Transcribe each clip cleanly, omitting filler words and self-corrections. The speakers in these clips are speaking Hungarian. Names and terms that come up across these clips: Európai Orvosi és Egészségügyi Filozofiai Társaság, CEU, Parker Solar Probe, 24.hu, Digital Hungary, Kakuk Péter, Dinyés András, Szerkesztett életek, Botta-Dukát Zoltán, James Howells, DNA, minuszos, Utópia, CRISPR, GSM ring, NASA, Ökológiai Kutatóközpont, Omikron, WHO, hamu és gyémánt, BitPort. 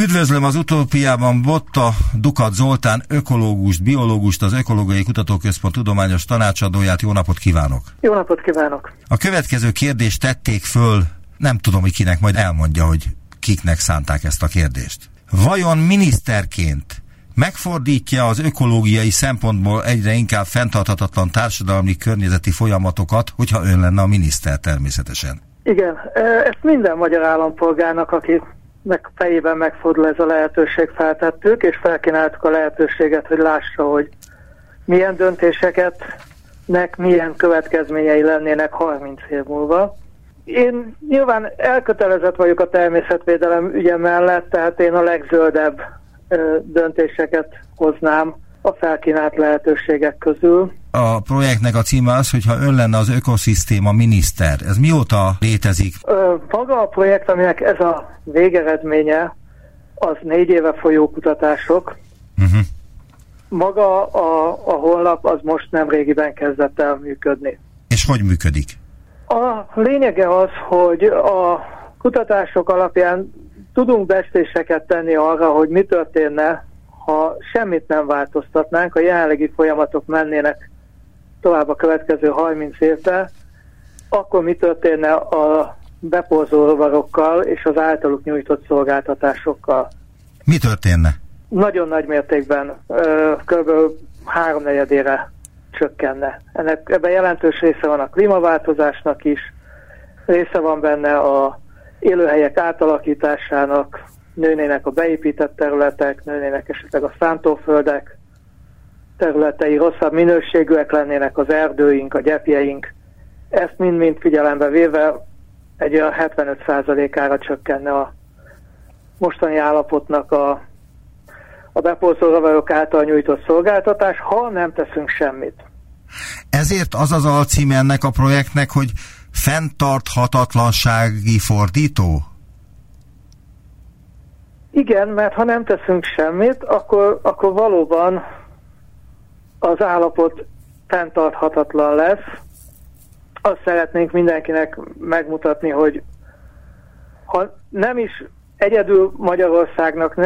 Üdvözlöm az Utópiában Botta-Dukát Zoltán ökológust, biológust, az Ökológiai Kutatóközpont tudományos tanácsadóját. Jó napot kívánok! Jó napot kívánok! A következő kérdést tették föl, nem tudom, hogy kinek, majd elmondja, hogy kiknek szánták ezt a kérdést. Vajon miniszterként megfordítja az ökológiai szempontból egyre inkább fenntarthatatlan társadalmi környezeti folyamatokat, hogyha ön lenne a miniszter természetesen? Igen, ezt minden magyar állampolgárnak, aki fejében megfordul ez a lehetőség, feltettük, és felkínáltuk a lehetőséget, hogy lássa, hogy milyen döntéseknek milyen következményei lennének 30 év múlva. Én nyilván elkötelezett vagyok a természetvédelem ügye mellett, tehát én a legzöldebb döntéseket hoznám a felkínált lehetőségek közül. A projektnek a címe az, hogyha ön lenne az ökoszisztéma miniszter. Ez mióta létezik? Maga a projekt, aminek ez a végeredménye, az 4 éve folyó kutatások. Uh-huh. Maga a honlap az most nemrégiben kezdett el működni. És hogy működik? A lényege az, hogy a kutatások alapján tudunk becsléseket tenni arra, hogy mi történne, ha semmit nem változtatnánk, a jelenlegi folyamatok mennének tovább a következő 30 évre, akkor mi történne a beporzó rovarokkal és az általuk nyújtott szolgáltatásokkal? Mi történne? Nagyon nagy mértékben, kb. 3/4-ére csökkenne. Ebben jelentős része van a klímaváltozásnak is, része van benne az élőhelyek átalakításának, nőnének a beépített területek, nőnének esetleg a szántóföldek területei, rosszabb minőségűek lennének az erdőink, a gyepjeink. Ezt mind-mind figyelembe véve egy olyan 75%-ára csökkenne a mostani állapotnak a beporzó rovarok által nyújtott szolgáltatás, ha nem teszünk semmit. Ezért az az alcím ennek a projektnek, hogy fenntarthatatlansági fordító? Igen, mert ha nem teszünk semmit, akkor valóban az állapot fenntarthatatlan lesz. Azt szeretnénk mindenkinek megmutatni, hogy ha nem is egyedül Magyarországnak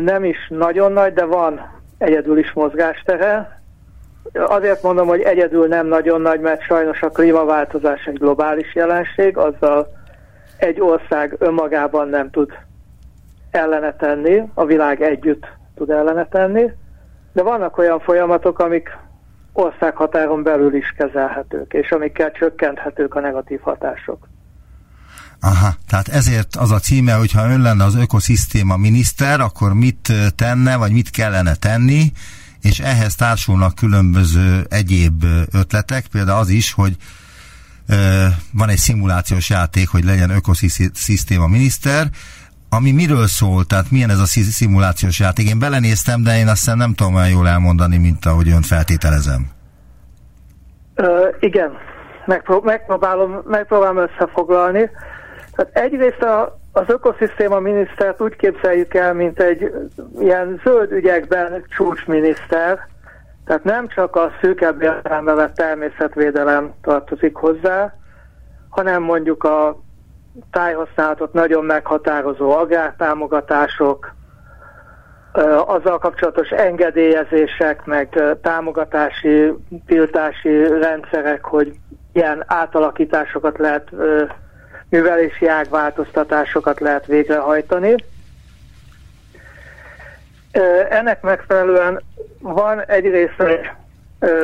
nem is nagyon nagy, de van egyedül is mozgástere. Azért mondom, hogy egyedül nem nagyon nagy, mert sajnos a klímaváltozás egy globális jelenség, azzal egy ország önmagában nem tud ellene tenni, a világ együtt tud ellene tenni, de vannak olyan folyamatok, amik országhatáron belül is kezelhetők, és amikkel csökkenthetők a negatív hatások. Aha, tehát ezért az a címe, hogyha ön lenne az ökoszisztéma miniszter, akkor mit tenne, vagy mit kellene tenni, és ehhez társulnak különböző egyéb ötletek, például az is, hogy van egy szimulációs játék, hogy legyen ökoszisztéma miniszter, ami miről szól, tehát milyen ez a szimulációs játék? Én belenéztem, de én azt hiszem nem tudom olyan jól elmondani, mint ahogy ön feltételezem. Igen, megpróbálom összefoglalni. Tehát egyrészt az ökoszisztéma minisztert úgy képzeljük el, mint egy ilyen zöld ügyekben csúcsminiszter, tehát nem csak a szűkebb értelembe vett természetvédelem tartozik hozzá, hanem mondjuk a tájhasználatot nagyon meghatározó agrártámogatások, azzal kapcsolatos engedélyezések, meg támogatási, tiltási rendszerek, hogy ilyen átalakításokat lehet, művelési ágváltoztatásokat lehet végrehajtani. Ennek megfelelően van egyrészt egy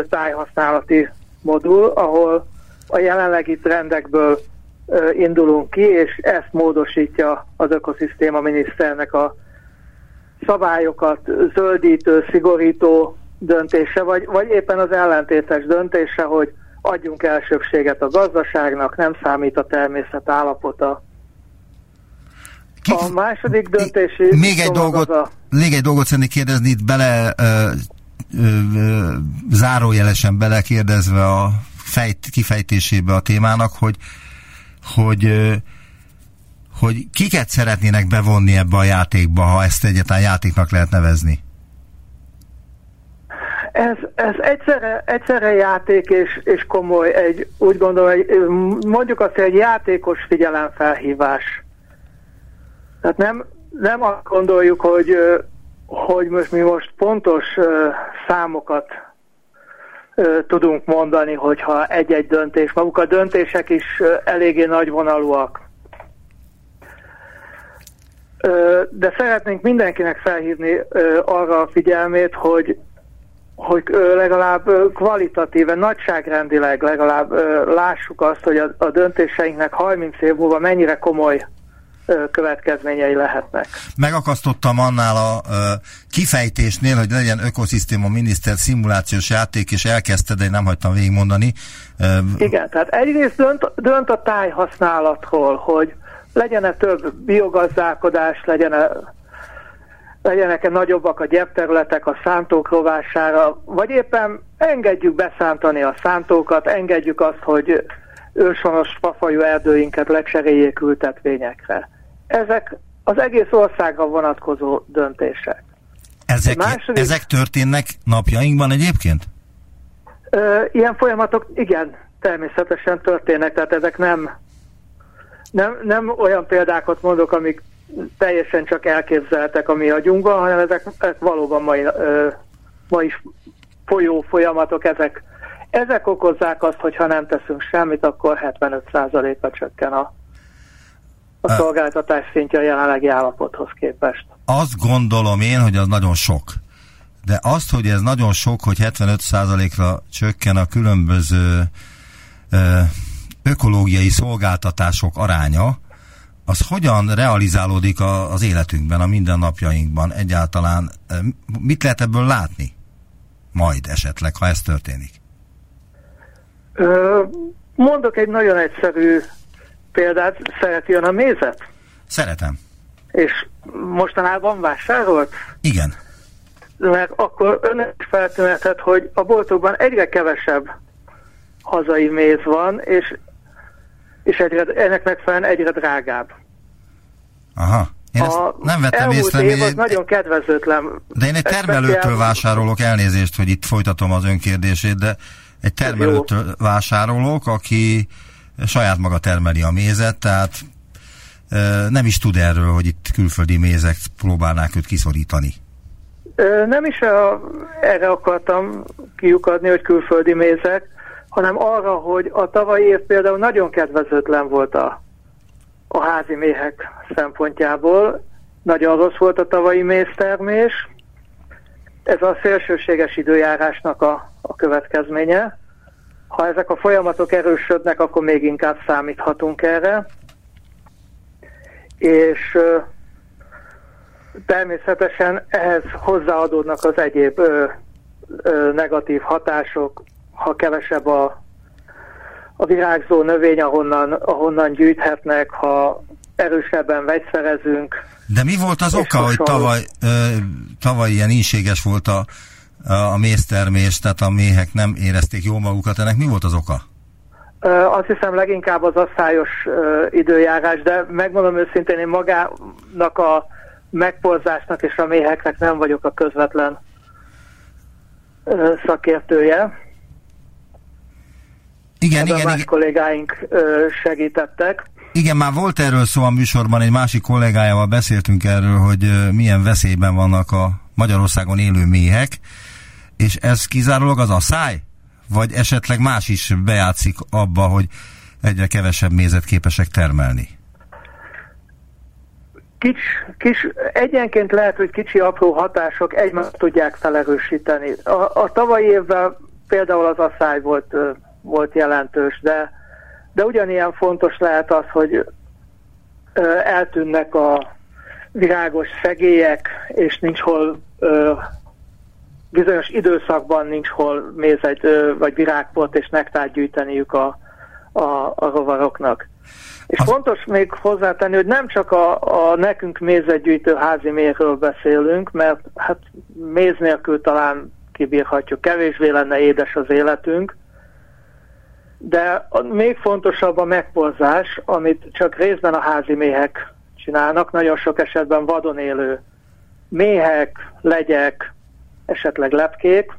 tájhasználati modul, ahol a jelenlegi trendekből indulunk ki, és ezt módosítja az ökoszisztéma miniszternek a szabályokat zöldítő, szigorító döntése, vagy éppen az ellentétes döntése, hogy adjunk elsőbséget a gazdaságnak, nem számít a természet állapota. A második döntési... Még egy dolgot szeretnék kérdezni, itt zárójelesen belekérdezve a kifejtésébe a témának, hogy kiket szeretnének bevonni ebbe a játékba, ha ezt egyáltalán játéknak lehet nevezni? Ez egyszerre játék és komoly, úgy gondolom, mondjuk azt, hogy egy játékos figyelemfelhívás. Tehát nem, Nem azt gondoljuk, hogy most mi most pontos számokat tudunk mondani, hogyha egy-egy döntés, maguk a döntések is eléggé nagyvonalúak. De szeretnénk mindenkinek felhívni arra a figyelmét, hogy legalább kvalitatíven, nagyságrendileg legalább lássuk azt, hogy a döntéseinknek 30 év múlva mennyire komoly következményei lehetnek. Megakasztottam annál a kifejtésnél, hogy legyen ökoszisztéma miniszter szimulációs játék, és elkezdted, de nem hagytam végigmondani. Igen, tehát egyrészt dönt a tájhasználatról, hogy legyen-e több biogazdálkodás, legyenek-e nagyobbak a gyepterületek a szántók rovására, vagy éppen engedjük beszántani a szántókat, engedjük azt, hogy őshonos fafajú erdőinket lecseréljék ültetvényekre. Ezek az egész országra vonatkozó döntések. Ezek történnek napjainkban egyébként? Ilyen folyamatok, igen, természetesen történnek, tehát ezek nem olyan példákat mondok, amik teljesen csak elképzeltek a mi agyunkban, hanem ezek valóban ma is folyó folyamatok, ezek okozzák azt, hogy ha nem teszünk semmit, akkor 75%-a csökken a szolgáltatás szintje a jelenlegi állapothoz képest. Azt gondolom én, hogy az nagyon sok. De azt, hogy ez nagyon sok, hogy 75%-ra csökken a különböző ökológiai szolgáltatások aránya, az hogyan realizálódik az életünkben, a mindennapjainkban egyáltalán? Mit lehet ebből látni? Majd esetleg, ha ez történik. Mondok egy nagyon egyszerű példát, szereti ön a mézet? Szeretem. És mostanában vásárolt? Igen. Mert akkor ön is feltűnhetett, hogy a boltokban egyre kevesebb hazai méz van, és ennek megfelelően egyre drágább. Aha. Én ezt nem vettem észre. Az nagyon kedvezőtlen. De én egy termelőtől vásárolok, elnézést, hogy itt folytatom az önkérdését, de egy termelőtől vásárolok, aki saját maga termeli a mézet, tehát nem is tud erről, hogy itt külföldi mézek próbálnák őt kiszorítani. Nem is erre akartam kiukadni, hogy külföldi mézek, hanem arra, hogy a tavalyi év például nagyon kedvezőtlen volt a házi méhek szempontjából. Nagyon rossz volt a tavalyi méztermés. Ez a szélsőséges időjárásnak a következménye. Ha ezek a folyamatok erősödnek, akkor még inkább számíthatunk erre. És természetesen ehhez hozzáadódnak az egyéb negatív hatások, ha kevesebb a virágzó növény, ahonnan gyűjthetnek, ha erősebben vegyszerezünk. De mi volt az oka, hogy tavaly ilyen ínséges volt a méztermés, tehát a méhek nem érezték jól magukat, ennek mi volt az oka? Azt hiszem leginkább az asszályos időjárás, de megmondom őszintén, én magának a megporzásnak és a méheknek nem vagyok a közvetlen szakértője. Igen, kollégáink segítettek. Igen, már volt erről szó a műsorban, egy másik kollégájával beszéltünk erről, hogy milyen veszélyben vannak a Magyarországon élő méhek, és ez kizárólag az asszály? Vagy esetleg más is bejátszik abba, hogy egyre kevesebb mézet képesek termelni? Egyenként lehet, hogy kicsi apró hatások egymást tudják felerősíteni. A tavalyi évben például az asszály volt jelentős, de ugyanilyen fontos lehet az, hogy eltűnnek a virágos szegélyek, és nincs hol, bizonyos időszakban nincs hol mézet vagy virágport és nektárt gyűjteniük a rovaroknak. És fontos még hozzátenni, hogy nem csak a nekünk mézet gyűjtő házi méhről beszélünk, mert hát méz nélkül talán kibírhatjuk, kevésbé lenne édes az életünk, de még fontosabb a megporzás, amit csak részben a házi méhek csinálnak, nagyon sok esetben vadon élő méhek, legyek, esetleg lepkék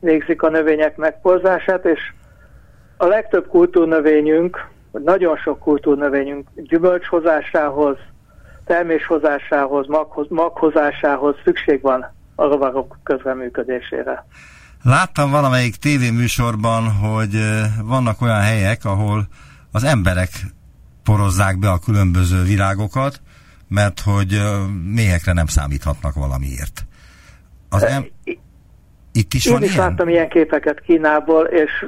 végzik a növények megporzását, és a legtöbb kultúrnövényünk, nagyon sok kultúrnövényünk gyümölcshozásához, termés hozásához, maghozásához szükség van a rovarok közreműködésére. Láttam valamelyik tévéműsorban, hogy vannak olyan helyek, ahol az emberek porozzák be a különböző virágokat, mert hogy méhekre nem számíthatnak valamiért. Itt is van ilyen? Én is láttam ilyen képeket Kínából, és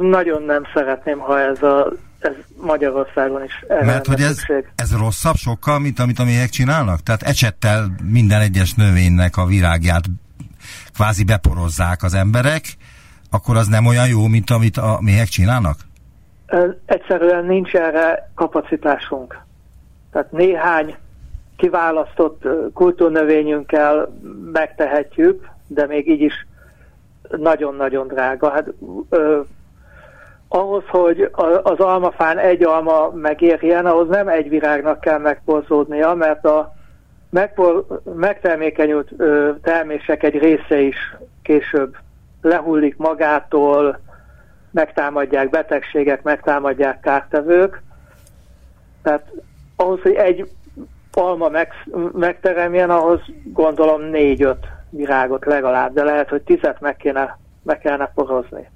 nagyon nem szeretném, ha ez Magyarországon is elérne. Mert hogy ez rosszabb sokkal, mint amit a méhek csinálnak? Tehát ecsettel minden egyes növénynek a virágját kvázi beporozzák az emberek, akkor az nem olyan jó, mint amit a méhek csinálnak? Egyszerűen nincs erre kapacitásunk. Tehát néhány kiválasztott kultúrnövényünkkel megtehetjük, de még így is nagyon-nagyon drága. Hát, ahhoz, hogy az almafán egy alma megérjen, ahhoz nem egy virágnak kell megporzódnia, mert a megtermékenyült termések egy része is később lehullik magától, megtámadják betegségek, megtámadják kártevők. Tehát ahhoz, hogy egy alma megteremjen, ahhoz gondolom 4-5 virágot legalább, de lehet, hogy 10-et meg kellene porozni.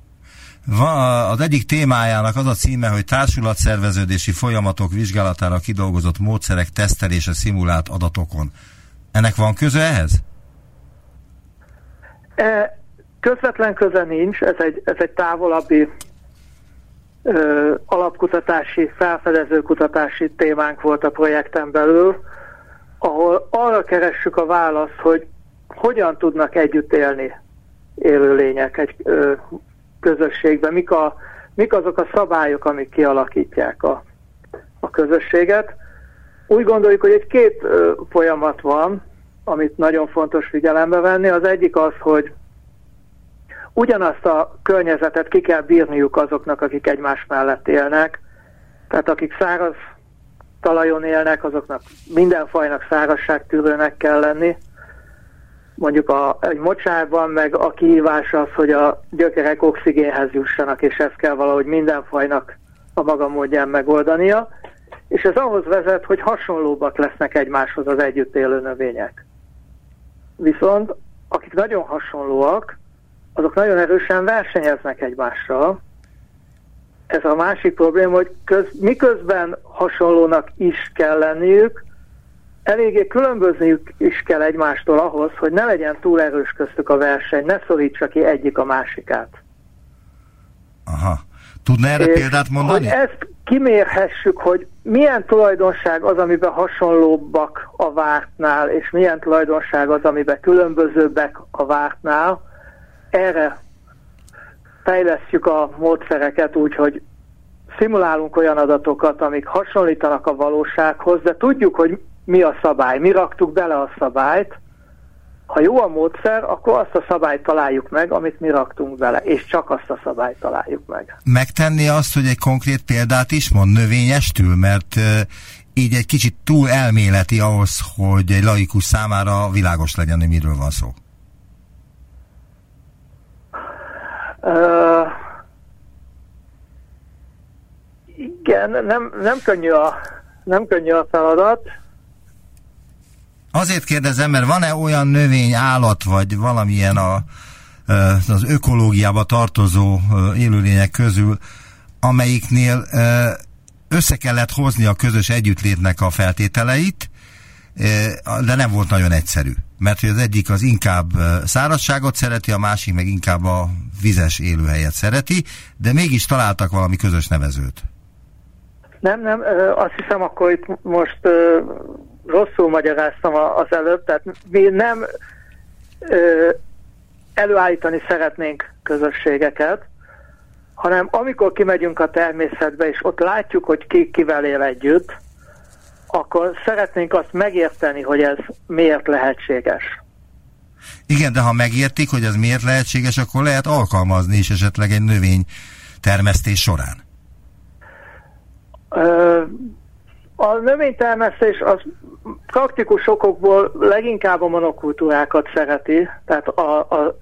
Az egyik témájának az a címe, hogy társulatszerveződési folyamatok vizsgálatára kidolgozott módszerek tesztelése szimulált adatokon. Ennek van köze ehhez? Közvetlen köze nincs, ez egy távolabbi alapkutatási, felfedezőkutatási témánk volt a projekten belül, ahol arra keressük a választ, hogy hogyan tudnak együtt élni élőlények egy közösségben, mik azok a szabályok, amik kialakítják a közösséget. Úgy gondoljuk, hogy két folyamat van, amit nagyon fontos figyelembe venni. Az egyik az, hogy ugyanazt a környezetet ki kell bírniuk azoknak, akik egymás mellett élnek. Tehát akik száraz talajon élnek, azoknak mindenfajnak szárazságtűrőnek kell lenni. Mondjuk egy mocsárban meg a kihívás az, hogy a gyökerek oxigénhez jussanak, és ezt kell valahogy mindenfajnak a maga módján megoldania. És ez ahhoz vezet, hogy hasonlóbbak lesznek egymáshoz az együtt élő növények. Viszont akik nagyon hasonlóak, azok nagyon erősen versenyeznek egymással. Ez a másik probléma, hogy miközben hasonlónak is kell lenniük, eléggé különbözniük is kell egymástól ahhoz, hogy ne legyen túl erős köztük a verseny, ne szorítsa ki egyik a másikát. Aha. Tudna erre példát mondani? Hogy ezt kimérhessük, hogy milyen tulajdonság az, amiben hasonlóbbak a vártnál, és milyen tulajdonság az, amiben különbözőbbek a vártnál, erre fejlesztjük a módszereket úgy, hogy szimulálunk olyan adatokat, amik hasonlítanak a valósághoz, de tudjuk, hogy mi a szabály, mi raktuk bele a szabályt. Ha jó a módszer, akkor azt a szabályt találjuk meg, amit mi raktunk bele, és csak azt a szabályt találjuk meg. Megtenni azt, hogy egy konkrét példát is mond növényestül, mert így egy kicsit túl elméleti ahhoz, hogy egy laikus számára világos legyen, hogy miről van szó. Igen, nem könnyű a feladat. Azért kérdezem, mert van-e olyan növény, állat, vagy valamilyen az ökológiába tartozó élőlények közül, amelyiknél össze kellett hozni a közös együttlétnek a feltételeit, de nem volt nagyon egyszerű. Mert hogy az egyik az inkább szárazságot szereti, a másik meg inkább a vizes élőhelyet szereti, de mégis találtak valami közös nevezőt. Nem, azt hiszem, akkor itt most rosszul magyaráztam az előbb, tehát mi nem előállítani szeretnénk közösségeket, hanem amikor kimegyünk a természetbe, és ott látjuk, hogy ki kivel él együtt, akkor szeretnénk azt megérteni, hogy ez miért lehetséges. Igen, de ha megértik, hogy ez miért lehetséges, akkor lehet alkalmazni is esetleg egy növény termesztés során. A növénytermesztés az praktikus okokból leginkább a monokultúrákat szereti, tehát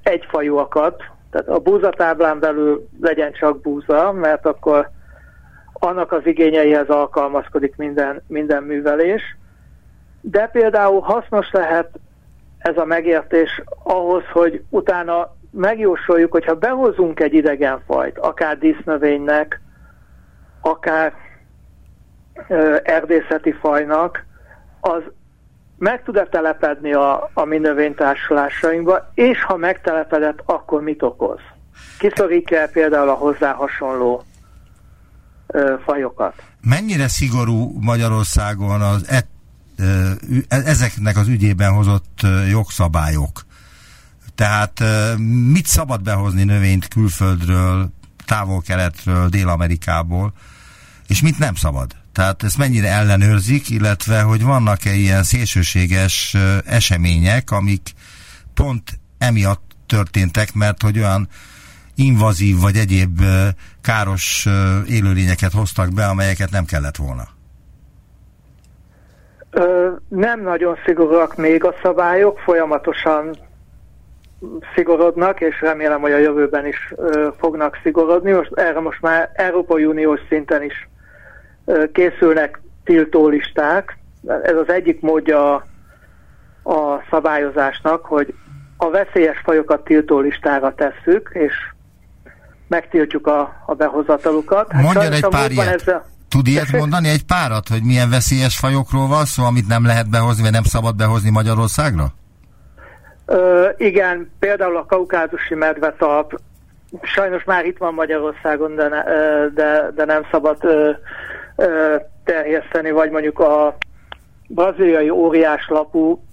egyfajúakat, tehát a búzatáblán belül legyen csak búza, mert akkor annak az igényeihez alkalmazkodik minden művelés, De például hasznos lehet ez a megértés ahhoz, hogy utána megjósoljuk, hogyha behozunk egy idegenfajt, akár dísznövénynek, akár erdészeti fajnak, az meg tud-e telepedni a mi növénytársulásainkba, és ha megtelepedett, akkor mit okoz? Kiszorítja például a hozzá hasonló fajokat? Mennyire szigorú Magyarországon az ezeknek az ügyében hozott jogszabályok? Tehát mit szabad behozni növényt külföldről, távol-keletről, Dél-Amerikából, és mit nem szabad? Tehát ezt mennyire ellenőrzik, illetve hogy vannak-e ilyen szélsőséges események, amik pont emiatt történtek, mert hogy olyan invazív vagy egyéb káros élőlényeket hoztak be, amelyeket nem kellett volna? Nem nagyon szigorúak még a szabályok, folyamatosan szigorodnak, és remélem, hogy a jövőben is fognak szigorodni. Erre most már Európai Uniós szinten is készülnek tiltólisták. Ez az egyik módja a szabályozásnak, hogy a veszélyes fajokat tiltólistára tesszük, és megtiltjuk a behozatalukat. Hát mondjon egy pár ilyet. Tud ilyet mondani egy párat, hogy milyen veszélyes fajokról van szó, amit nem lehet behozni, vagy nem szabad behozni Magyarországra? Igen, például a kaukázusi medvetalp. Sajnos már itt van Magyarországon, de nem szabad terjeszteni, vagy mondjuk a braziliai óriáslapú,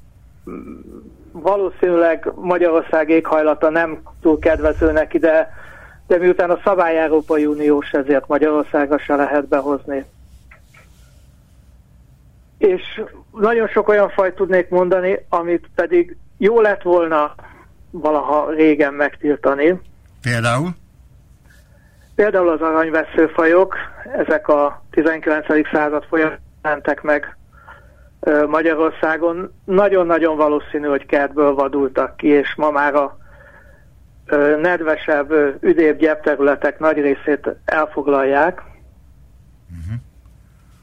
valószínűleg Magyarország éghajlata nem túl kedvező neki, de miután a szabály Európai Uniós, ezért Magyarországra se lehet behozni. És nagyon sok olyan fajt tudnék mondani, amit pedig jó lett volna valaha régen megtiltani. Például? Például az aranyvesszőfajok, ezek a 19. század folyamán jelentek meg Magyarországon. Nagyon-nagyon valószínű, hogy kertből vadultak ki, és ma már a nedvesebb, üdébb gyepterületek nagy részét elfoglalják. Uh-huh.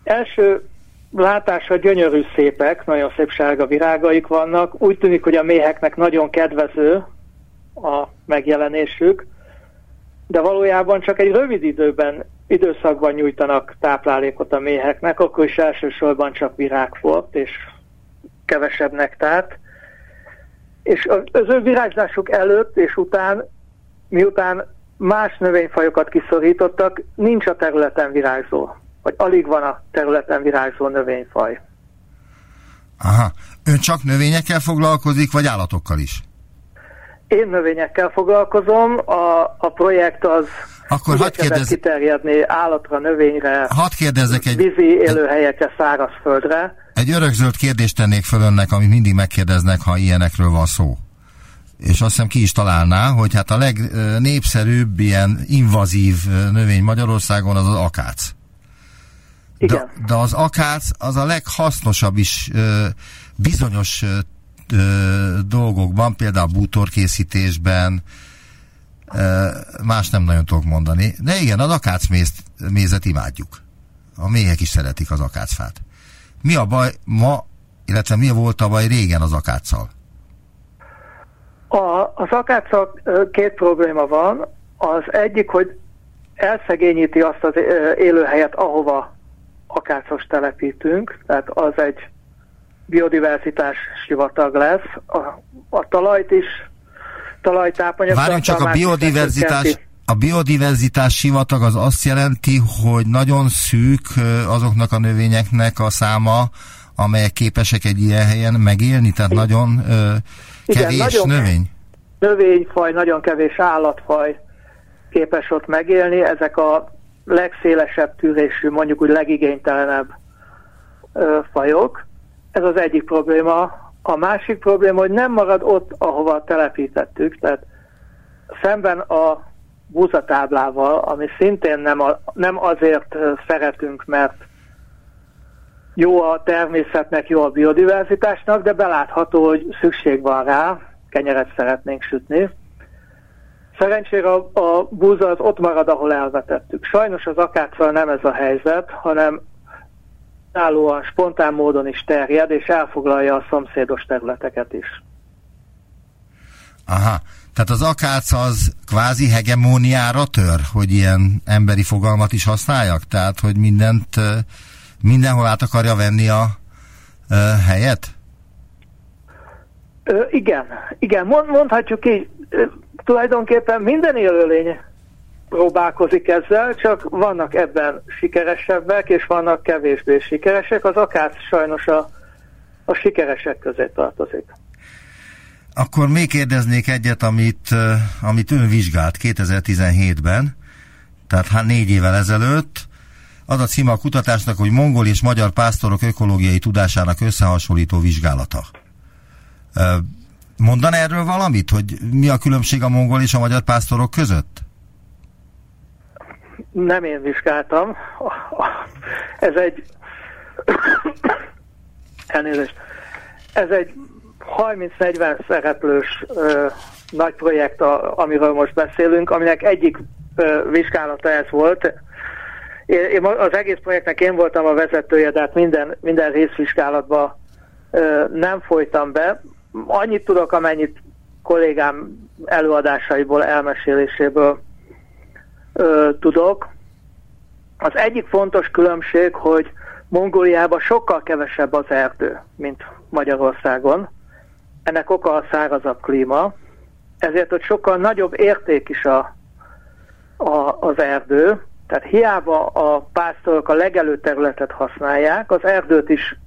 Első látásra gyönyörű szépek, nagyon szép sárga virágaik vannak. Úgy tűnik, hogy a méheknek nagyon kedvező a megjelenésük, de valójában csak egy rövid időszakban nyújtanak táplálékot a méheknek, akkor is elsősorban csak virágfort és kevesebb nektárt. És az ő virágzásuk előtt és után, miután más növényfajokat kiszorítottak, nincs a területen virágzó, vagy alig van a területen virágzó növényfaj. Aha. Ön csak növényekkel foglalkozik, vagy állatokkal is? Én növényekkel foglalkozom, a projekt az tudja kiterjedni állatra, növényre, vízi élőhelyekre, szárazföldre. Egy örökzöld kérdést tennék föl önnek, amit mindig megkérdeznek, ha ilyenekről van szó. És azt hiszem ki is találná, hogy hát a legnépszerűbb ilyen invazív növény Magyarországon az akác. Igen. De az akác az a leghasznosabb is bizonyos dolgokban, például bútorkészítésben, más nem nagyon tudok mondani. De igen, az akácmézet imádjuk. A méhek is szeretik az akácfát. Mi a baj ma, illetve mi volt a baj régen az akáccal? Az akáccal két probléma van. Az egyik, hogy elszegényíti azt az élőhelyet, ahova akácos telepítünk. Tehát az egy biodiverzitás sivatag lesz, a talajt is, talajtápanyagtartalmát. Várjunk csak, a biodiverzitás sivatag az azt jelenti, hogy nagyon szűk azoknak a növényeknek a száma, amelyek képesek egy ilyen helyen megélni, tehát nagyon kevés növény. Növényfaj, nagyon kevés állatfaj képes ott megélni, ezek a legszélesebb tűrésű, mondjuk úgy legigénytelenebb fajok. Ez az egyik probléma. A másik probléma, hogy nem marad ott, ahova telepítettük. Tehát szemben a búzatáblával, ami szintén nem azért szeretünk, mert jó a természetnek, jó a biodiverzitásnak, de belátható, hogy szükség van rá, kenyeret szeretnénk sütni. Szerencsére a búza az ott marad, ahol elvetettük. Sajnos az akáccal nem ez a helyzet, hanem önállóan, spontán módon is terjed, és elfoglalja a szomszédos területeket is. Aha, tehát az akác az kvázi hegemóniára tör, hogy ilyen emberi fogalmat is használjak? Tehát, hogy mindenhol át akarja venni a helyet? Igen, mondhatjuk így, tulajdonképpen minden élőlény próbálkozik ezzel, csak vannak ebben sikeresebbek, és vannak kevésbé sikeresek. Az akác sajnos a sikeresek közé tartozik. Akkor még kérdeznék egyet, amit ön vizsgált 2017-ben, tehát 4 évvel ezelőtt. Az a címe a kutatásnak, hogy mongol és magyar pásztorok ökológiai tudásának összehasonlító vizsgálata. Mondan erről valamit, hogy mi a különbség a mongol és a magyar pásztorok között? Nem én vizsgáltam. Ez egy 30-40 szereplős nagy projekt, amiről most beszélünk, aminek egyik vizsgálata ez volt. Én az egész projektnek én voltam a vezetője, de hát minden részvizsgálatba nem folytam be. Annyit tudok, amennyit kollégám előadásaiból, elmeséléséből tudok. Az egyik fontos különbség, hogy Mongóliában sokkal kevesebb az erdő, mint Magyarországon. Ennek oka a szárazabb klíma, ezért ott sokkal nagyobb érték is az erdő. Tehát hiába a pásztorok a legelőterületet használják, az erdőt is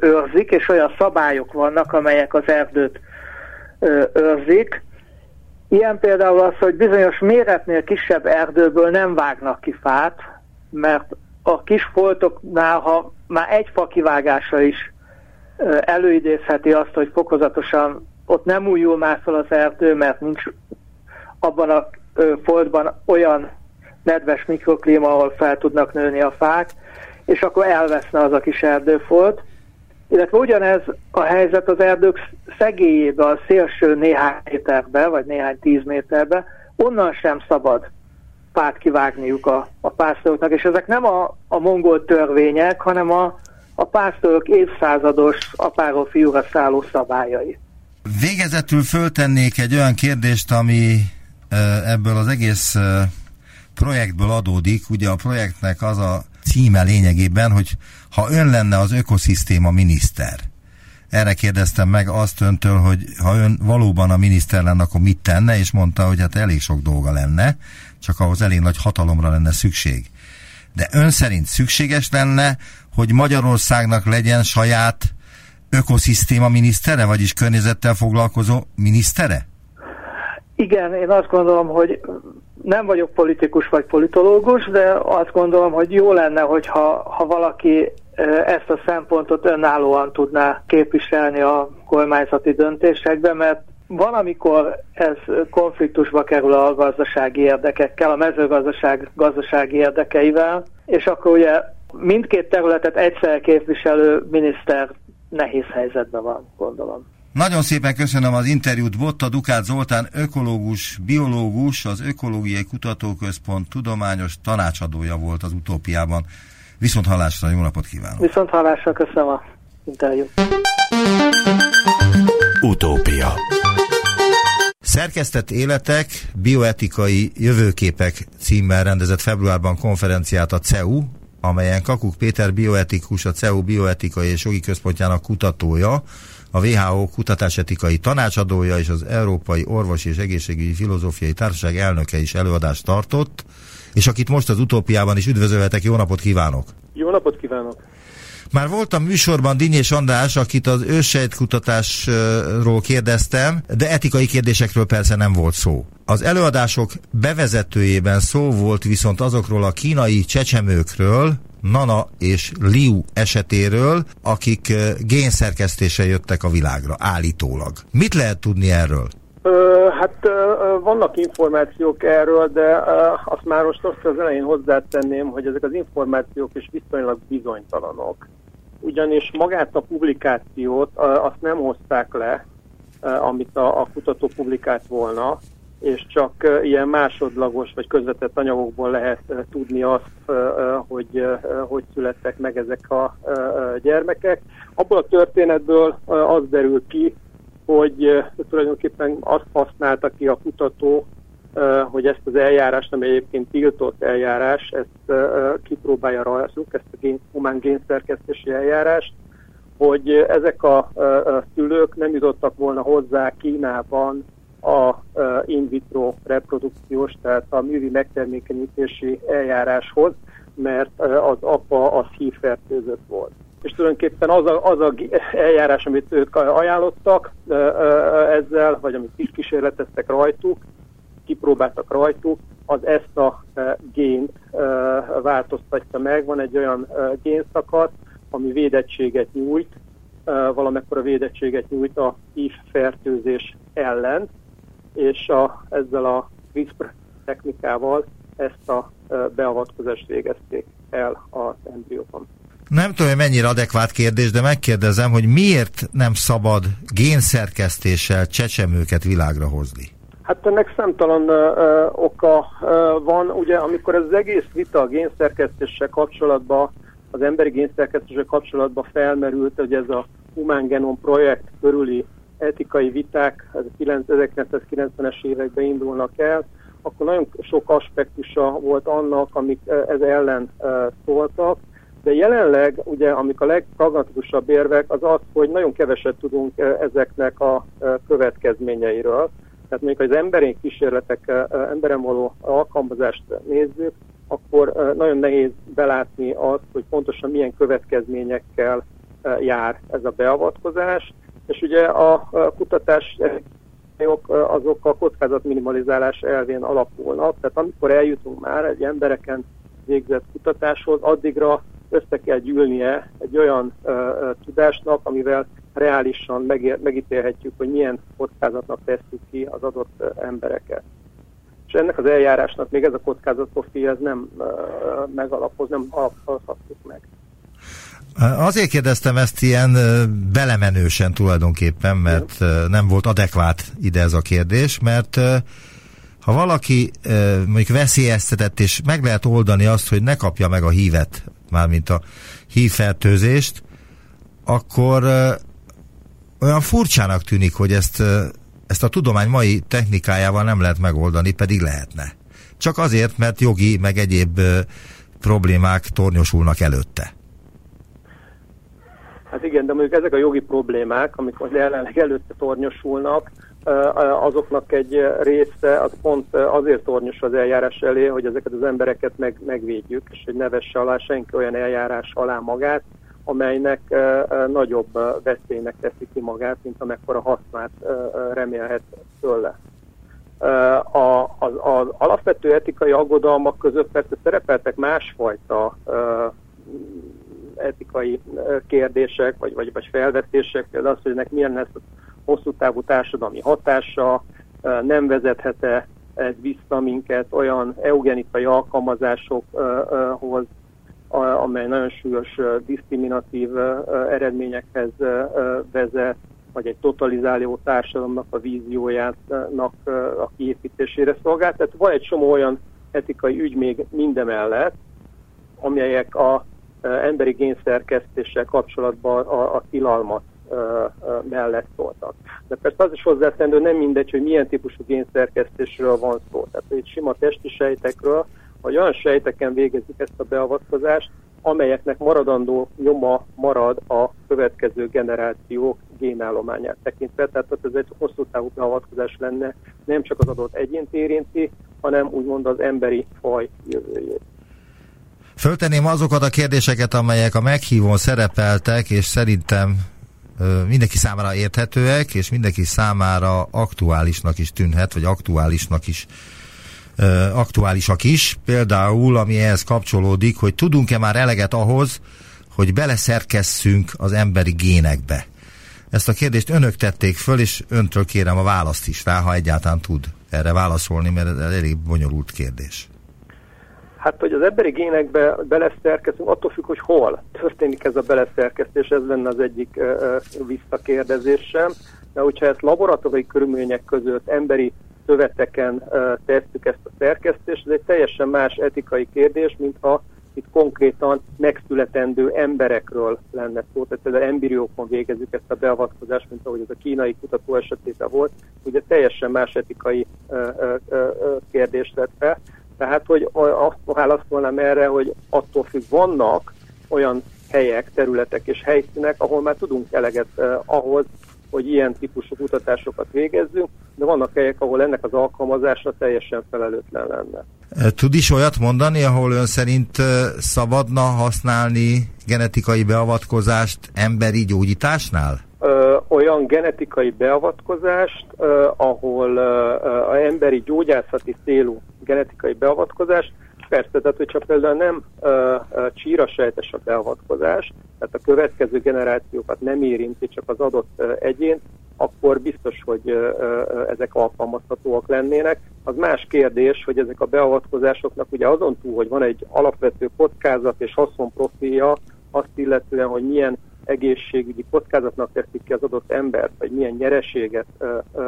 őrzik, és olyan szabályok vannak, amelyek az erdőt őrzik. Ilyen például az, hogy bizonyos méretnél kisebb erdőből nem vágnak ki fát, mert a kis foltoknál, ha már egy fa kivágása is előidézheti azt, hogy fokozatosan ott nem újul már fel az erdő, mert nincs abban a foltban olyan nedves mikroklíma, ahol fel tudnak nőni a fák, és akkor elveszne az a kis erdőfolt. Illetve ugyanez a helyzet az erdők szegélyébe, a szélső néhány méterbe, vagy néhány 10 méterbe, onnan sem szabad fát kivágniuk a pásztoroknak, és ezek nem a mongol törvények, hanem a pásztorok évszázados apáról fiúra szálló szabályai. Végezetül föltennék egy olyan kérdést, ami ebből az egész projektből adódik. Ugye a projektnek az a címe lényegében, hogy ha ön lenne az ökoszisztéma miniszter. Erre kérdeztem meg azt öntől, hogy ha ön valóban a miniszter lenne, akkor mit tenne, és mondta, hogy hát elég sok dolga lenne, csak ahhoz elég nagy hatalomra lenne szükség. De ön szerint szükséges lenne, hogy Magyarországnak legyen saját ökoszisztéma minisztere, vagyis környezettel foglalkozó minisztere? Igen, én azt gondolom, hogy nem vagyok politikus vagy politológus, de azt gondolom, hogy jó lenne, hogyha valaki ezt a szempontot önállóan tudná képviselni a kormányzati döntésekben, mert van, amikor ez konfliktusba kerül a gazdasági érdekekkel, a mezőgazdaság gazdasági érdekeivel, és akkor ugye mindkét területet egyszer képviselő miniszter nehéz helyzetben van, gondolom. Nagyon szépen köszönöm az interjút. Botta-Dukát Zoltán ökológus, biológus, az Ökológiai Kutatóközpont tudományos tanácsadója volt az Utópiában. Viszont hallásra, jó napot kívánok! Viszont hallásra, köszönöm az interjút. Utópia. Szerkesztett életek, bioetikai jövőképek címmel rendezett februárban konferenciát a CEU, amelyen Kakuk Péter bioetikus, a CEU bioetikai és jogi központjának kutatója, a WHO kutatásetikai tanácsadója és az Európai Orvosi és Egészségügyi Filozofiai Társaság elnöke is előadást tartott, és akit most az Utópiában is üdvözölhetek, jó napot kívánok! Jó napot kívánok! Már voltam műsorban Dinyés András, akit az őssejtkutatásról kérdeztem, de etikai kérdésekről persze nem volt szó. Az előadások bevezetőjében szó volt viszont azokról a kínai csecsemőkről, Nana és Liu esetéről, akik génszerkesztéssel jöttek a világra, állítólag. Mit lehet tudni erről? Vannak információk erről, de azt már most az elején hozzátenném, hogy ezek az információk is viszonylag bizonytalanok. Ugyanis magát a publikációt azt nem hozták le, amit a kutató publikált volna, és csak ilyen másodlagos vagy közvetett anyagokból lehet tudni azt, hogy születtek meg ezek a gyermekek. Abból a történetből az derül ki, hogy tulajdonképpen azt használta ki a kutató, hogy ezt az eljárást, ami egyébként tiltott eljárás, ezt kipróbálja rajzuk, ezt a humán génszerkesztési eljárást, hogy ezek a szülők nem jutottak volna hozzá Kínában a in vitro reprodukciós, tehát a művi megtermékenyítési eljáráshoz, mert az apa az HIV-fertőzött volt. És tulajdonképpen az a eljárás, amit ők ajánlottak ezzel, vagy amit is kísérleteztek rajtuk, kipróbáltak rajtuk, az ezt a gént változtatja meg. Van egy olyan génszakasz, ami védettséget nyújt, valamekkora védettséget nyújt a HIV-fertőzés ellen, és ezzel a CRISPR technikával ezt a beavatkozást végezték el az embrióban. Nem tudom, hogy mennyire adekvát kérdés, de megkérdezem, hogy miért nem szabad génszerkesztéssel csecsemőket világra hozni? Hát ennek számtalan oka van. Ugye, amikor ez az egész vita a génszerkesztéssel kapcsolatban, az emberi génszerkesztéssel kapcsolatban felmerült, hogy ez a Humán Genom projekt körüli etikai viták, ez a 1990-es években indulnak el, akkor nagyon sok aspektusa volt annak, amik ez ellen szóltak. De jelenleg, ugye, amik a legpragmatikusabb érvek, az az, hogy nagyon keveset tudunk ezeknek a következményeiről. Tehát mondjuk, hogy az emberi kísérletek, emberen való alkalmazást nézzük, akkor nagyon nehéz belátni azt, hogy pontosan milyen következményekkel jár ez a beavatkozás. És ugye a kutatás azok a kockázatminimalizálás elvén alapulnak, tehát amikor eljutunk már egy embereken végzett kutatáshoz, addigra össze kell gyűlnie egy olyan tudásnak, amivel reálisan megítélhetjük, hogy milyen kockázatnak tesszük ki az adott embereket. És ennek az eljárásnak még ez a kockázatprofil, ez nem megalapoz, nem alapozhatjuk meg. Azért kérdeztem ezt ilyen belemenősen tulajdonképpen, mert nem volt adekvát ide ez a kérdés, mert ha valaki mondjuk veszélyeztetett, és meg lehet oldani azt, hogy ne kapja meg a hívet, mármint a hívfertőzést, akkor olyan furcsának tűnik, hogy ezt a tudomány mai technikájával nem lehet megoldani, pedig lehetne. Csak azért, mert jogi, meg egyéb problémák tornyosulnak előtte. Hát igen, de mondjuk ezek a jogi problémák, amik most jelenleg előtte tornyosulnak, azoknak egy része az pont azért tornyos az eljárás elé, hogy ezeket az embereket megvédjük, és hogy ne vesse alá senki olyan eljárás alá magát, amelynek nagyobb veszélynek teszi ki magát, mint amekkora hasznát remélhet tőle. Az alapvető etikai aggodalmak között persze szerepeltek másfajta etikai kérdések, vagy felvetések, például az, hogy ennek milyen lesz a hosszú távú társadalmi hatása, nem vezethet-e ez vissza minket olyan eugenikai alkalmazásokhoz, amely nagyon súlyos diszkriminatív eredményekhez vezet, vagy egy totalizáló társadalomnak a víziójának a kiépítésére szolgál. Tehát van egy csomó olyan etikai ügy még mindemellett, amelyek az emberi génszerkesztéssel kapcsolatban a tilalmat mellett szóltak. De persze az is hozzátendő, nem mindegy, hogy milyen típusú génszerkesztésről van szó. Tehát egy sima testi sejtekről, vagy olyan sejteken végezik ezt a beavatkozást, amelyeknek maradandó nyoma marad a következő generációk génállományát tekintve. Tehát ez egy hosszú távú beavatkozás lenne, nem csak az adott egyént érinti, hanem úgymond az emberi faj jövőjét. Föltenném azokat a kérdéseket, amelyek a meghívón szerepeltek, és szerintem mindenki számára érthetőek, és mindenki számára aktuálisnak is tűnhet, vagy aktuálisak is. Például, ami ehhez kapcsolódik, hogy tudunk-e már eleget ahhoz, hogy beleszerkesszünk az emberi génekbe? Ezt a kérdést önök tették föl, és öntől kérem a választ is rá, ha egyáltalán tud erre válaszolni, mert ez elég bonyolult kérdés. Hát, hogy az emberi génekbe beleszerkesztünk, attól függ, hogy hol történik ez a beleszerkesztés, ez lenne az egyik visszakérdezésem. De hogyha ezt laboratóriai körülmények között emberi szöveteken tesszük ezt a szerkesztést. Ez egy teljesen más etikai kérdés, mint ha itt konkrétan megszületendő emberekről lenne szó. Tehát az embriókon végezzük ezt a beavatkozást, mint ahogy ez a kínai kutató esetében volt. Ugye teljesen más etikai kérdés lett fel. Tehát, hogy azt válaszolnám erre, hogy attól függ, vannak olyan helyek, területek és helyszínek, ahol már tudunk eleget ahhoz, hogy ilyen típusú kutatásokat végezzünk, de vannak helyek, ahol ennek az alkalmazása teljesen felelőtlen lenne. Tud is olyat mondani, ahol ön szerint szabadna használni genetikai beavatkozást emberi gyógyításnál? Olyan genetikai beavatkozást, ahol az emberi gyógyászati célú genetikai beavatkozást, persze, tehát hogyha például nem csírasejtes a beavatkozás, tehát a következő generációkat nem érinti, csak az adott egyén, akkor biztos, hogy ezek alkalmazhatóak lennének. Az más kérdés, hogy ezek a beavatkozásoknak ugye azon túl, hogy van egy alapvető kockázat és haszonprofilja, azt illetően, hogy milyen egészségügyi kockázatnak teszik ki az adott embert, vagy milyen nyereséget,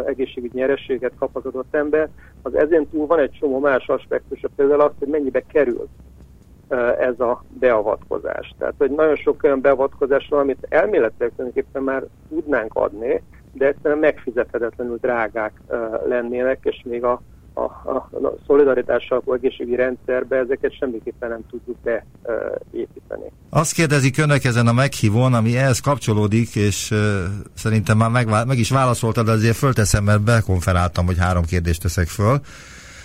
egészségügyi nyereséget kap az adott ember, az ezen túl van egy csomó más aspektus, például az, hogy mennyibe kerül ez a beavatkozás. Tehát, hogy nagyon sok olyan beavatkozás van, amit elméletileg tulajdonképpen már tudnánk adni, de egyszerűen megfizethetetlenül drágák lennének, és még a szolidaritással a egészségügyi rendszerbe ezeket semmiképpen nem tudjuk beépíteni. Azt kérdezik önök ezen a meghívón, ami ehhez kapcsolódik, és szerintem már meg is válaszoltad, de azért fölteszem, mert bekonferáltam, hogy 3 kérdést teszek föl.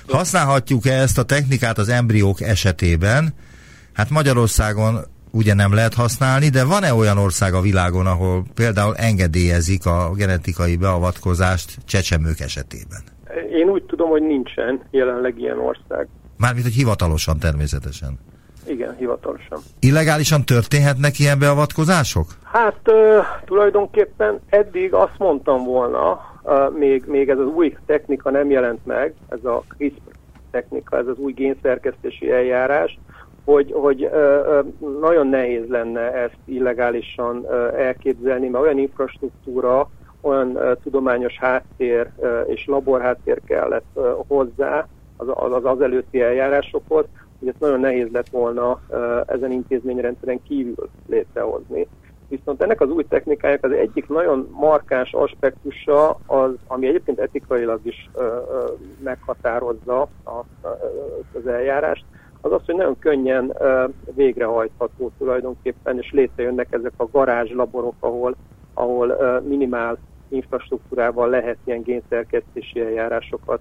Használhatjuk-e ezt a technikát az embriók esetében? Hát Magyarországon ugye nem lehet használni, de van-e olyan ország a világon, ahol például engedélyezik a genetikai beavatkozást csecsemők esetében? Én úgy tudom, hogy nincsen jelenleg ilyen ország. Mármint, hogy hivatalosan természetesen. Igen, hivatalosan. Illegálisan történhetnek ilyen beavatkozások? Hát tulajdonképpen eddig azt mondtam volna, még ez az új technika nem jelent meg, ez a CRISPR technika, ez az új génszerkesztési eljárás, hogy nagyon nehéz lenne ezt illegálisan elképzelni, mert olyan infrastruktúra, olyan tudományos háttér és laborháttér kellett hozzá az előtti eljárásokhoz, hogy ezt nagyon nehéz lett volna ezen intézményrendszeren kívül létrehozni. Viszont ennek az új technikájának az egyik nagyon markáns aspektusa, az, ami egyébként etikailag is meghatározza az eljárást, az az, hogy nagyon könnyen végrehajtható tulajdonképpen, és létrejönnek ezek a garázslaborok, ahol minimál infrastruktúrával lehet ilyen génszerkesztési eljárásokat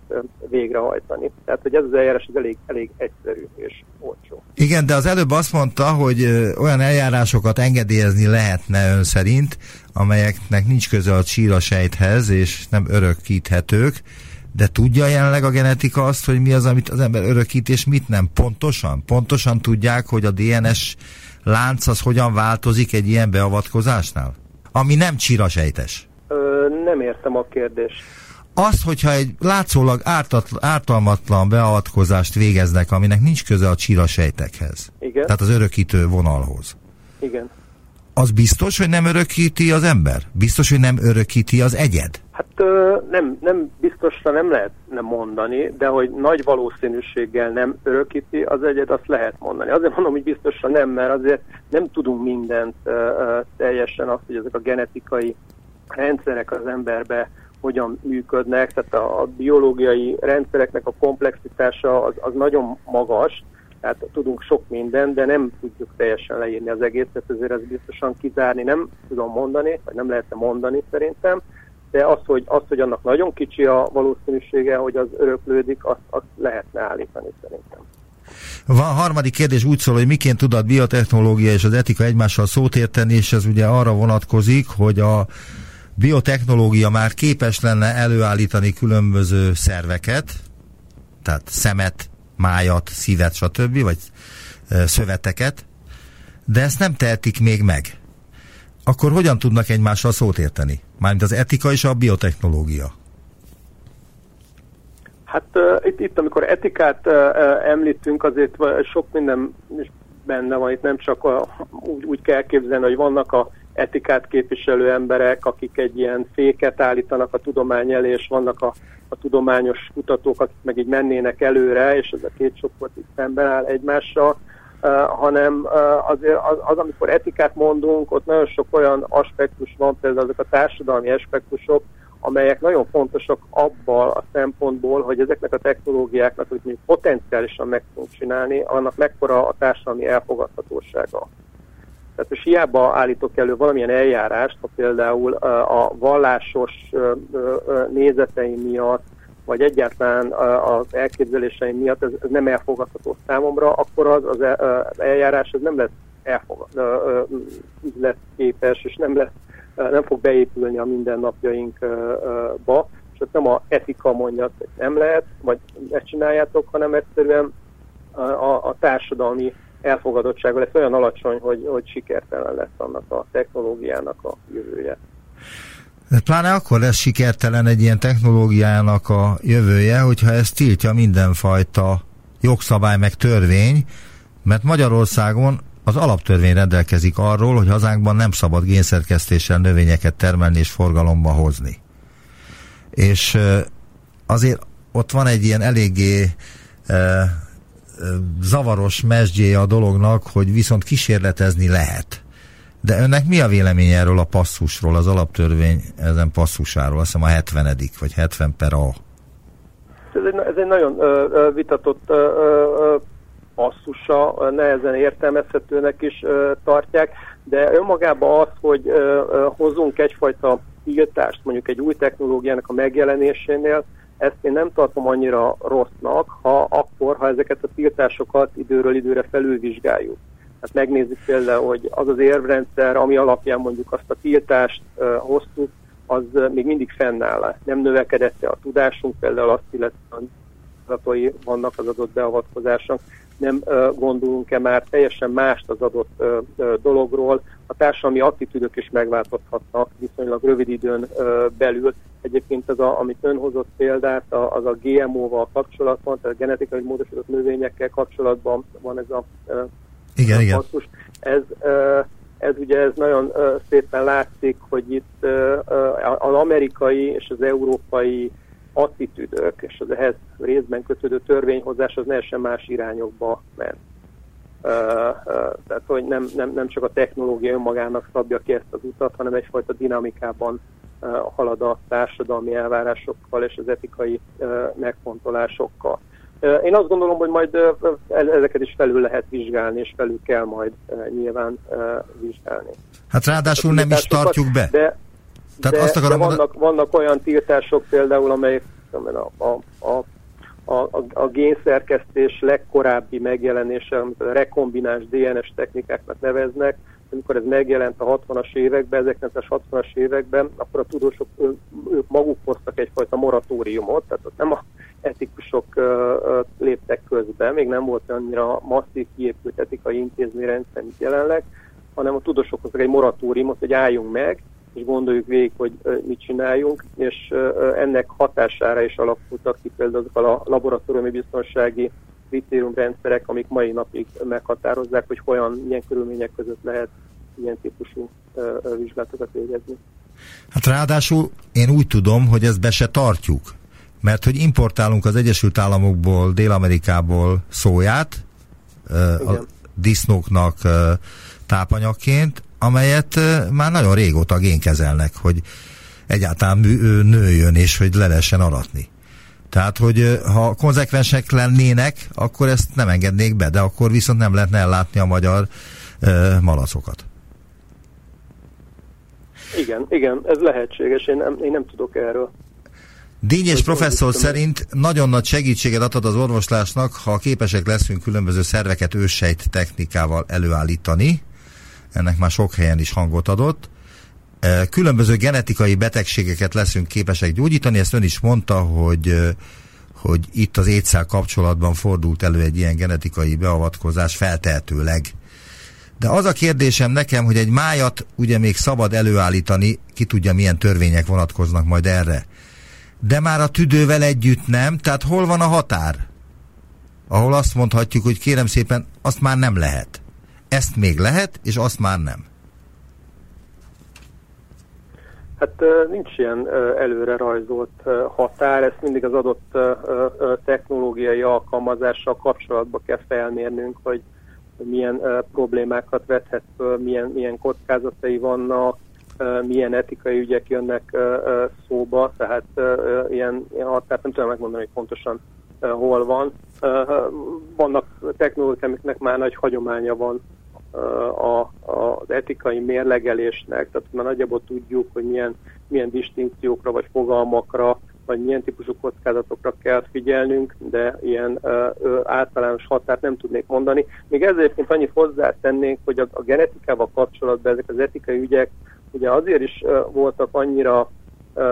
végrehajtani. Tehát, hogy ez az eljárás az elég egyszerű és olcsó. Igen, de az előbb azt mondta, hogy olyan eljárásokat engedélyezni lehetne ön szerint, amelyeknek nincs köze a csírasejthez, és nem örökíthetők, de tudja jelenleg a genetika azt, hogy mi az, amit az ember örökít, és mit nem? Pontosan tudják, hogy a DNS lánc az hogyan változik egy ilyen beavatkozásnál? Ami nem csírasejtes. Nem értem a kérdést. Az, hogyha egy látszólag ártalmatlan beavatkozást végeznek, aminek nincs köze a csírasejtekhez. Igen. Tehát az örökítő vonalhoz. Igen. Az biztos, hogy nem örökíti az ember? Biztos, hogy nem örökíti az egyed? Hát nem biztosra nem lehet nem mondani, de hogy nagy valószínűséggel nem örökíti az egyed, azt lehet mondani. Azért mondom, hogy biztosra nem, mert azért nem tudunk mindent teljesen azt, hogy ezek a genetikai rendszerek az emberbe hogyan működnek, tehát a biológiai rendszereknek a komplexitása az nagyon magas, tehát tudunk sok mindent, de nem tudjuk teljesen leírni az egészet, ezért ezt biztosan kizárni nem tudom mondani, vagy nem lehetne mondani szerintem, de az, hogy annak nagyon kicsi a valószínűsége, hogy az öröklődik, azt lehetne állítani szerintem. A harmadik kérdés úgy szól, hogy miként tud a biotechnológia és az etika egymással szót érteni, és ez ugye arra vonatkozik, hogy a biotechnológia már képes lenne előállítani különböző szerveket, tehát szemet, májat, szívet, stb., vagy szöveteket, de ezt nem tehetik még meg. Akkor hogyan tudnak egymással szót érteni? Mármint az etika és a biotechnológia. Hát itt, amikor etikát említünk, azért sok minden benne van, itt nem csak úgy kell képzelni, hogy vannak a etikát képviselő emberek, akik egy ilyen féket állítanak a tudomány elé, és vannak a tudományos kutatók, akik meg így mennének előre, és ez a két csoport így szemben áll egymással, hanem az, amikor etikát mondunk, ott nagyon sok olyan aspektus van, például azok a társadalmi aspektusok, amelyek nagyon fontosak abban a szempontból, hogy ezeknek a technológiáknak, hogy mi potenciálisan meg tudunk csinálni, annak mekkora a társadalmi elfogadhatósága. Tehát most hiába állítok elő valamilyen eljárást, ha például a vallásos nézeteim miatt, vagy egyáltalán az elképzeléseim miatt ez nem elfogadható számomra, akkor az eljárás ez nem lesz üzletképes, és nem fog beépülni a mindennapjainkba, és ott nem a etika mondja, hogy nem lehet, vagy ne csináljátok, hanem egyszerűen a társadalmi elfogadottsága lesz olyan alacsony, hogy sikertelen lesz annak a technológiának a jövője. Pláne akkor lesz sikertelen egy ilyen technológiának a jövője, hogyha ez tiltja mindenfajta jogszabály meg törvény, mert Magyarországon az alaptörvény rendelkezik arról, hogy hazánkban nem szabad génszerkesztéssel növényeket termelni és forgalomba hozni. És azért ott van egy ilyen eléggé zavaros mesdjéje a dolognak, hogy viszont kísérletezni lehet. De önnek mi a véleménye erről a passzusról, az alaptörvény ezen passzusáról? Azt hiszem a 70. vagy 70 per A. Ez egy nagyon vitatott passzusa, nehezen értelmezhetőnek is tartják, de önmagában az, hogy hozzunk egyfajta tiltást mondjuk egy új technológiának a megjelenésénél, ezt én nem tartom annyira rossznak, ha ezeket a tiltásokat időről időre felülvizsgáljuk. Hát megnézzük például, hogy az érvrendszer, ami alapján mondjuk azt a tiltást hoztuk, az még mindig fennáll. Nem növekedett a tudásunk, például azt illetően adatai vannak az adott beavatkozásnak, nem gondolunk-e már teljesen mást az adott dologról. A társadalmi attitűdök is megváltozhatnak viszonylag rövid időn belül. Egyébként ez, amit ön hozott példát, az a GMO-val kapcsolatban, tehát a genetikai módosított növényekkel kapcsolatban van ez a igen. Passzus. Ez ugye ez nagyon szépen látszik, hogy itt az amerikai és az európai attitűdök és az ehhez részben kötődő törvényhozás az teljesen más irányokba ment. Tehát, hogy nem csak a technológia önmagának szabja ki ezt az utat, hanem egyfajta dinamikában halad a társadalmi elvárásokkal és az etikai megfontolásokkal. Én azt gondolom, hogy majd ezeket is felül lehet vizsgálni, és felül kell majd nyilván vizsgálni. Hát ráadásul nem is tartjuk be. Vannak olyan tiltások például, amelyek a génszerkesztés legkorábbi megjelenése, amit a rekombináns DNS technikáknak neveznek, amikor ez megjelent a 60-as években, 1960-as években, akkor a tudósok ők maguk hoztak egyfajta moratóriumot, tehát ott nem a etikusok léptek közbe, még nem volt annyira masszív kiépült etikai intézményrendszer, mint jelenleg, hanem a tudósok hoztak egy moratóriumot, hogy álljunk meg, és gondoljuk végig, hogy mit csináljunk, és ennek hatására is alakultak ki például azok a laboratóriumi biztonsági kritériumrendszerek, amik mai napig meghatározzák, hogy milyen körülmények között lehet ilyen típusú vizsgálatokat végezni. Hát ráadásul én úgy tudom, hogy ezt be se tartjuk, mert hogy importálunk az Egyesült Államokból, Dél-Amerikából szóját, a disznóknak tápanyagként, amelyet már nagyon régóta génkezelnek, hogy egyáltalán nőjön és hogy le lehessen aratni. Tehát, hogy ha konzekvensek lennének, akkor ezt nem engednék be, de akkor viszont nem lehetne ellátni a magyar malacokat. Igen, ez lehetséges, én nem tudok erről. Dinyés professzor szerint nagyon nagy segítséget adhat az orvoslásnak, ha képesek leszünk különböző szerveket őssejt technikával előállítani. Ennek már sok helyen is hangot adott. Különböző genetikai betegségeket leszünk képesek gyógyítani, ezt ön is mondta, hogy itt az étszel kapcsolatban fordult elő egy ilyen genetikai beavatkozás feltehetőleg. De az a kérdésem nekem, hogy egy májat ugye még szabad előállítani, ki tudja milyen törvények vonatkoznak majd erre. De már a tüdővel együtt nem, tehát hol van a határ? Ahol azt mondhatjuk, hogy kérem szépen, azt már nem lehet. Ezt még lehet, és azt már nem. Hát nincs ilyen előre rajzolt határ, ezt mindig az adott technológiai alkalmazással kapcsolatban kell felmérnünk, hogy milyen problémákat vethet föl, milyen kockázatai vannak, milyen etikai ügyek jönnek szóba, tehát ilyen határt nem tudom megmondani, hogy pontosan hol van. Vannak technológiák, amiknek már nagy hagyománya van az etikai mérlegelésnek, tehát már nagyjából tudjuk, hogy milyen distinkciókra vagy fogalmakra, vagy milyen típusú kockázatokra kell figyelnünk, de ilyen általános határt nem tudnék mondani. Még ezért annyit hozzátennénk, hogy a genetikával kapcsolatban ezek az etikai ügyek ugye azért is voltak annyira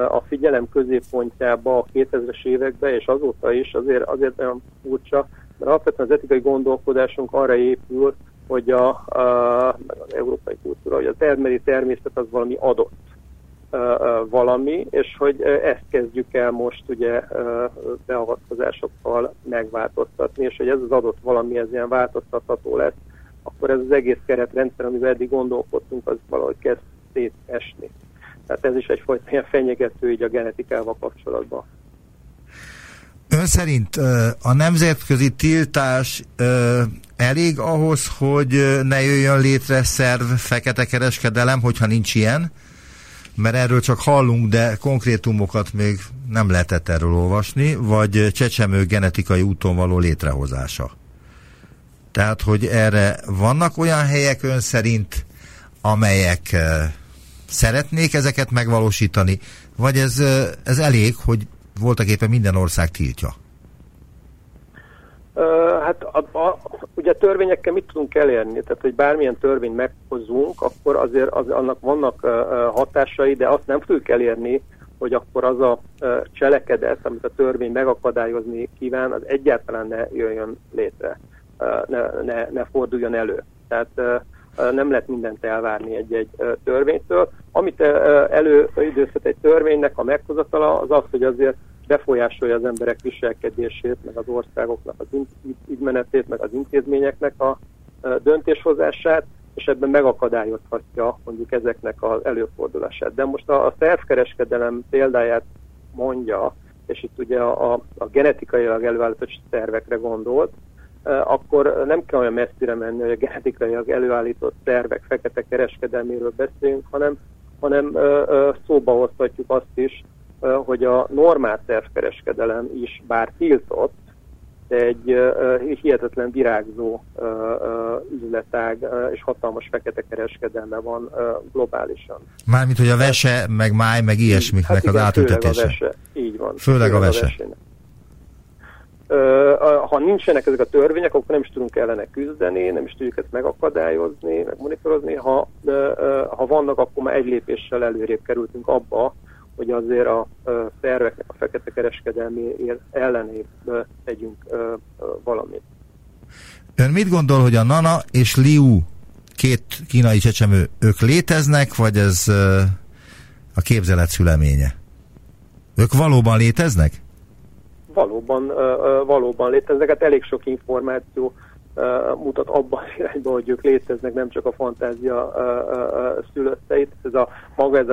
a figyelem középpontjába a 2000-es években, és azóta is azért olyan furcsa, mert alapvetően az etikai gondolkodásunk arra épül, hogy az európai kultúra, hogy az emberi természet az valami adott valami, és hogy ezt kezdjük el most ugye beavatkozásokkal megváltoztatni, és hogy ez az adott valami, ez ilyen változtatható lesz, akkor ez az egész keretrendszer, amivel eddig gondolkodtunk, az valahogy kezd szétesni. Tehát ez is egyfajta ilyen fenyegető így a genetikával kapcsolatban. Ön szerint a nemzetközi tiltás elég ahhoz, hogy ne jöjjön létre szerv fekete kereskedelem, hogyha nincs ilyen? Mert erről csak hallunk, de konkrétumokat még nem lehetett erről olvasni, vagy csecsemő genetikai úton való létrehozása. Tehát, hogy erre vannak olyan helyek ön szerint, amelyek szeretnék ezeket megvalósítani, vagy ez elég, hogy voltak éppen minden ország tiltja? Hát ugye a törvényekkel mit tudunk elérni? Tehát, hogy bármilyen törvényt meghozunk, akkor azért annak vannak hatásai, de azt nem tudjuk elérni, hogy akkor az a cselekedet, amit a törvény megakadályozni kíván, az egyáltalán ne jöjjön létre, ne forduljon elő. Tehát nem lehet mindent elvárni egy-egy törvénytől. Amit előidőztet egy törvénynek a meghozatala, az az, hogy azért befolyásolja az emberek viselkedését, meg az országoknak az ügymenetét, meg az intézményeknek a döntéshozását, és ebben megakadályozhatja mondjuk ezeknek az előfordulását. De most a szervkereskedelem példáját mondja, és itt ugye a genetikailag előállított szervekre gondolt, akkor nem kell olyan messzire menni, hogy a genetikailag előállított szervek fekete kereskedelméről beszélünk, hanem szóba hozhatjuk azt is, hogy a normál szervkereskedelem is bár tiltott, de egy hihetetlen virágzó üzletág és hatalmas fekete kereskedelme van globálisan. Mármint, hogy a vese, meg máj, meg ilyesmiknek hát igen, az átültetése. Főleg a vese. Így van. Főleg a vese. Ha nincsenek ezek a törvények, akkor nem is tudunk ellene küzdeni, nem is tudjuk ezt megakadályozni, meg monitorozni. Ha vannak, akkor már egy lépéssel előrébb kerültünk abba, hogy azért a szerveknek a fekete kereskedelmi ellenébb tegyünk valamit. Ön mit gondol, hogy a Nana és Liu két kínai csecsemő, ők léteznek, vagy ez a képzelet szüleménye? Ők valóban léteznek? Valóban léteznek, hát elég sok információ mutat abban az irányban, hogy ők léteznek, nem csak a fantázia szülötteit. Ez a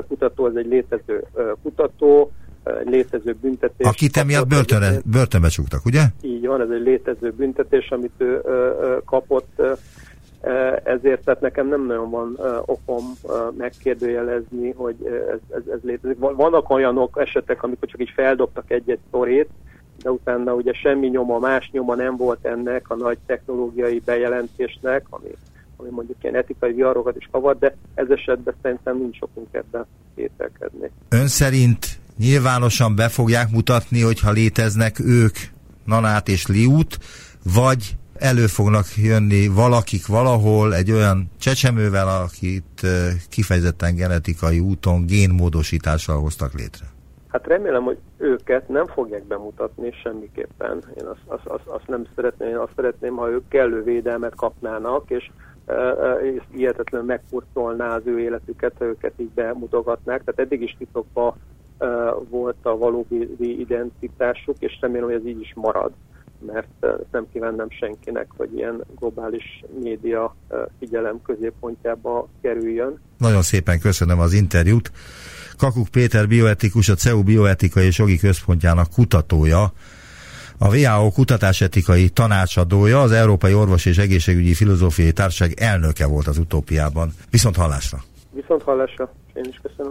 kutató, ez egy létező kutató, létező büntetés. Akit emiatt börtönbe csuktak, ugye? Így van, ez egy létező büntetés, amit ő kapott, ezért tehát nekem nem nagyon van okom megkérdőjelezni, hogy ez létezik. Vannak olyanok esetek, amikor csak így feldobtak egy-egy sztorét, de utána ugye semmi nyoma, más nyoma nem volt ennek a nagy technológiai bejelentésnek, ami mondjuk ilyen etikai viharokat is kavar, de ez esetben szerintem nincs okunk ebben kételkedni. Ön szerint nyilvánosan be fogják mutatni, hogyha léteznek ők, Nanát és Liút, vagy elő fognak jönni valakik valahol egy olyan csecsemővel, akit kifejezetten genetikai úton génmódosítással hoztak létre? Hát remélem, hogy őket nem fogják bemutatni semmiképpen. Én azt nem szeretném, azt szeretném, ha ők kellő védelmet kapnának, és hihetetlenül megkurcolná az ő életüket, ha őket így bemutogatnák. Tehát eddig is titokban volt a valódi identitásuk, és remélem, hogy ez így is marad. mert nem kívánnám senkinek, hogy ilyen globális média figyelem középpontjába kerüljön. Nagyon szépen köszönöm az interjút. Kakuk Péter bioetikus, a CEU Bioetikai és Jogi Központjának kutatója, a WHO kutatásetikai tanácsadója, az Európai Orvosi és Egészségügyi Filozófiai Társaság elnöke volt az Utópiában. Viszont hallásra! Viszont hallásra! Én is köszönöm.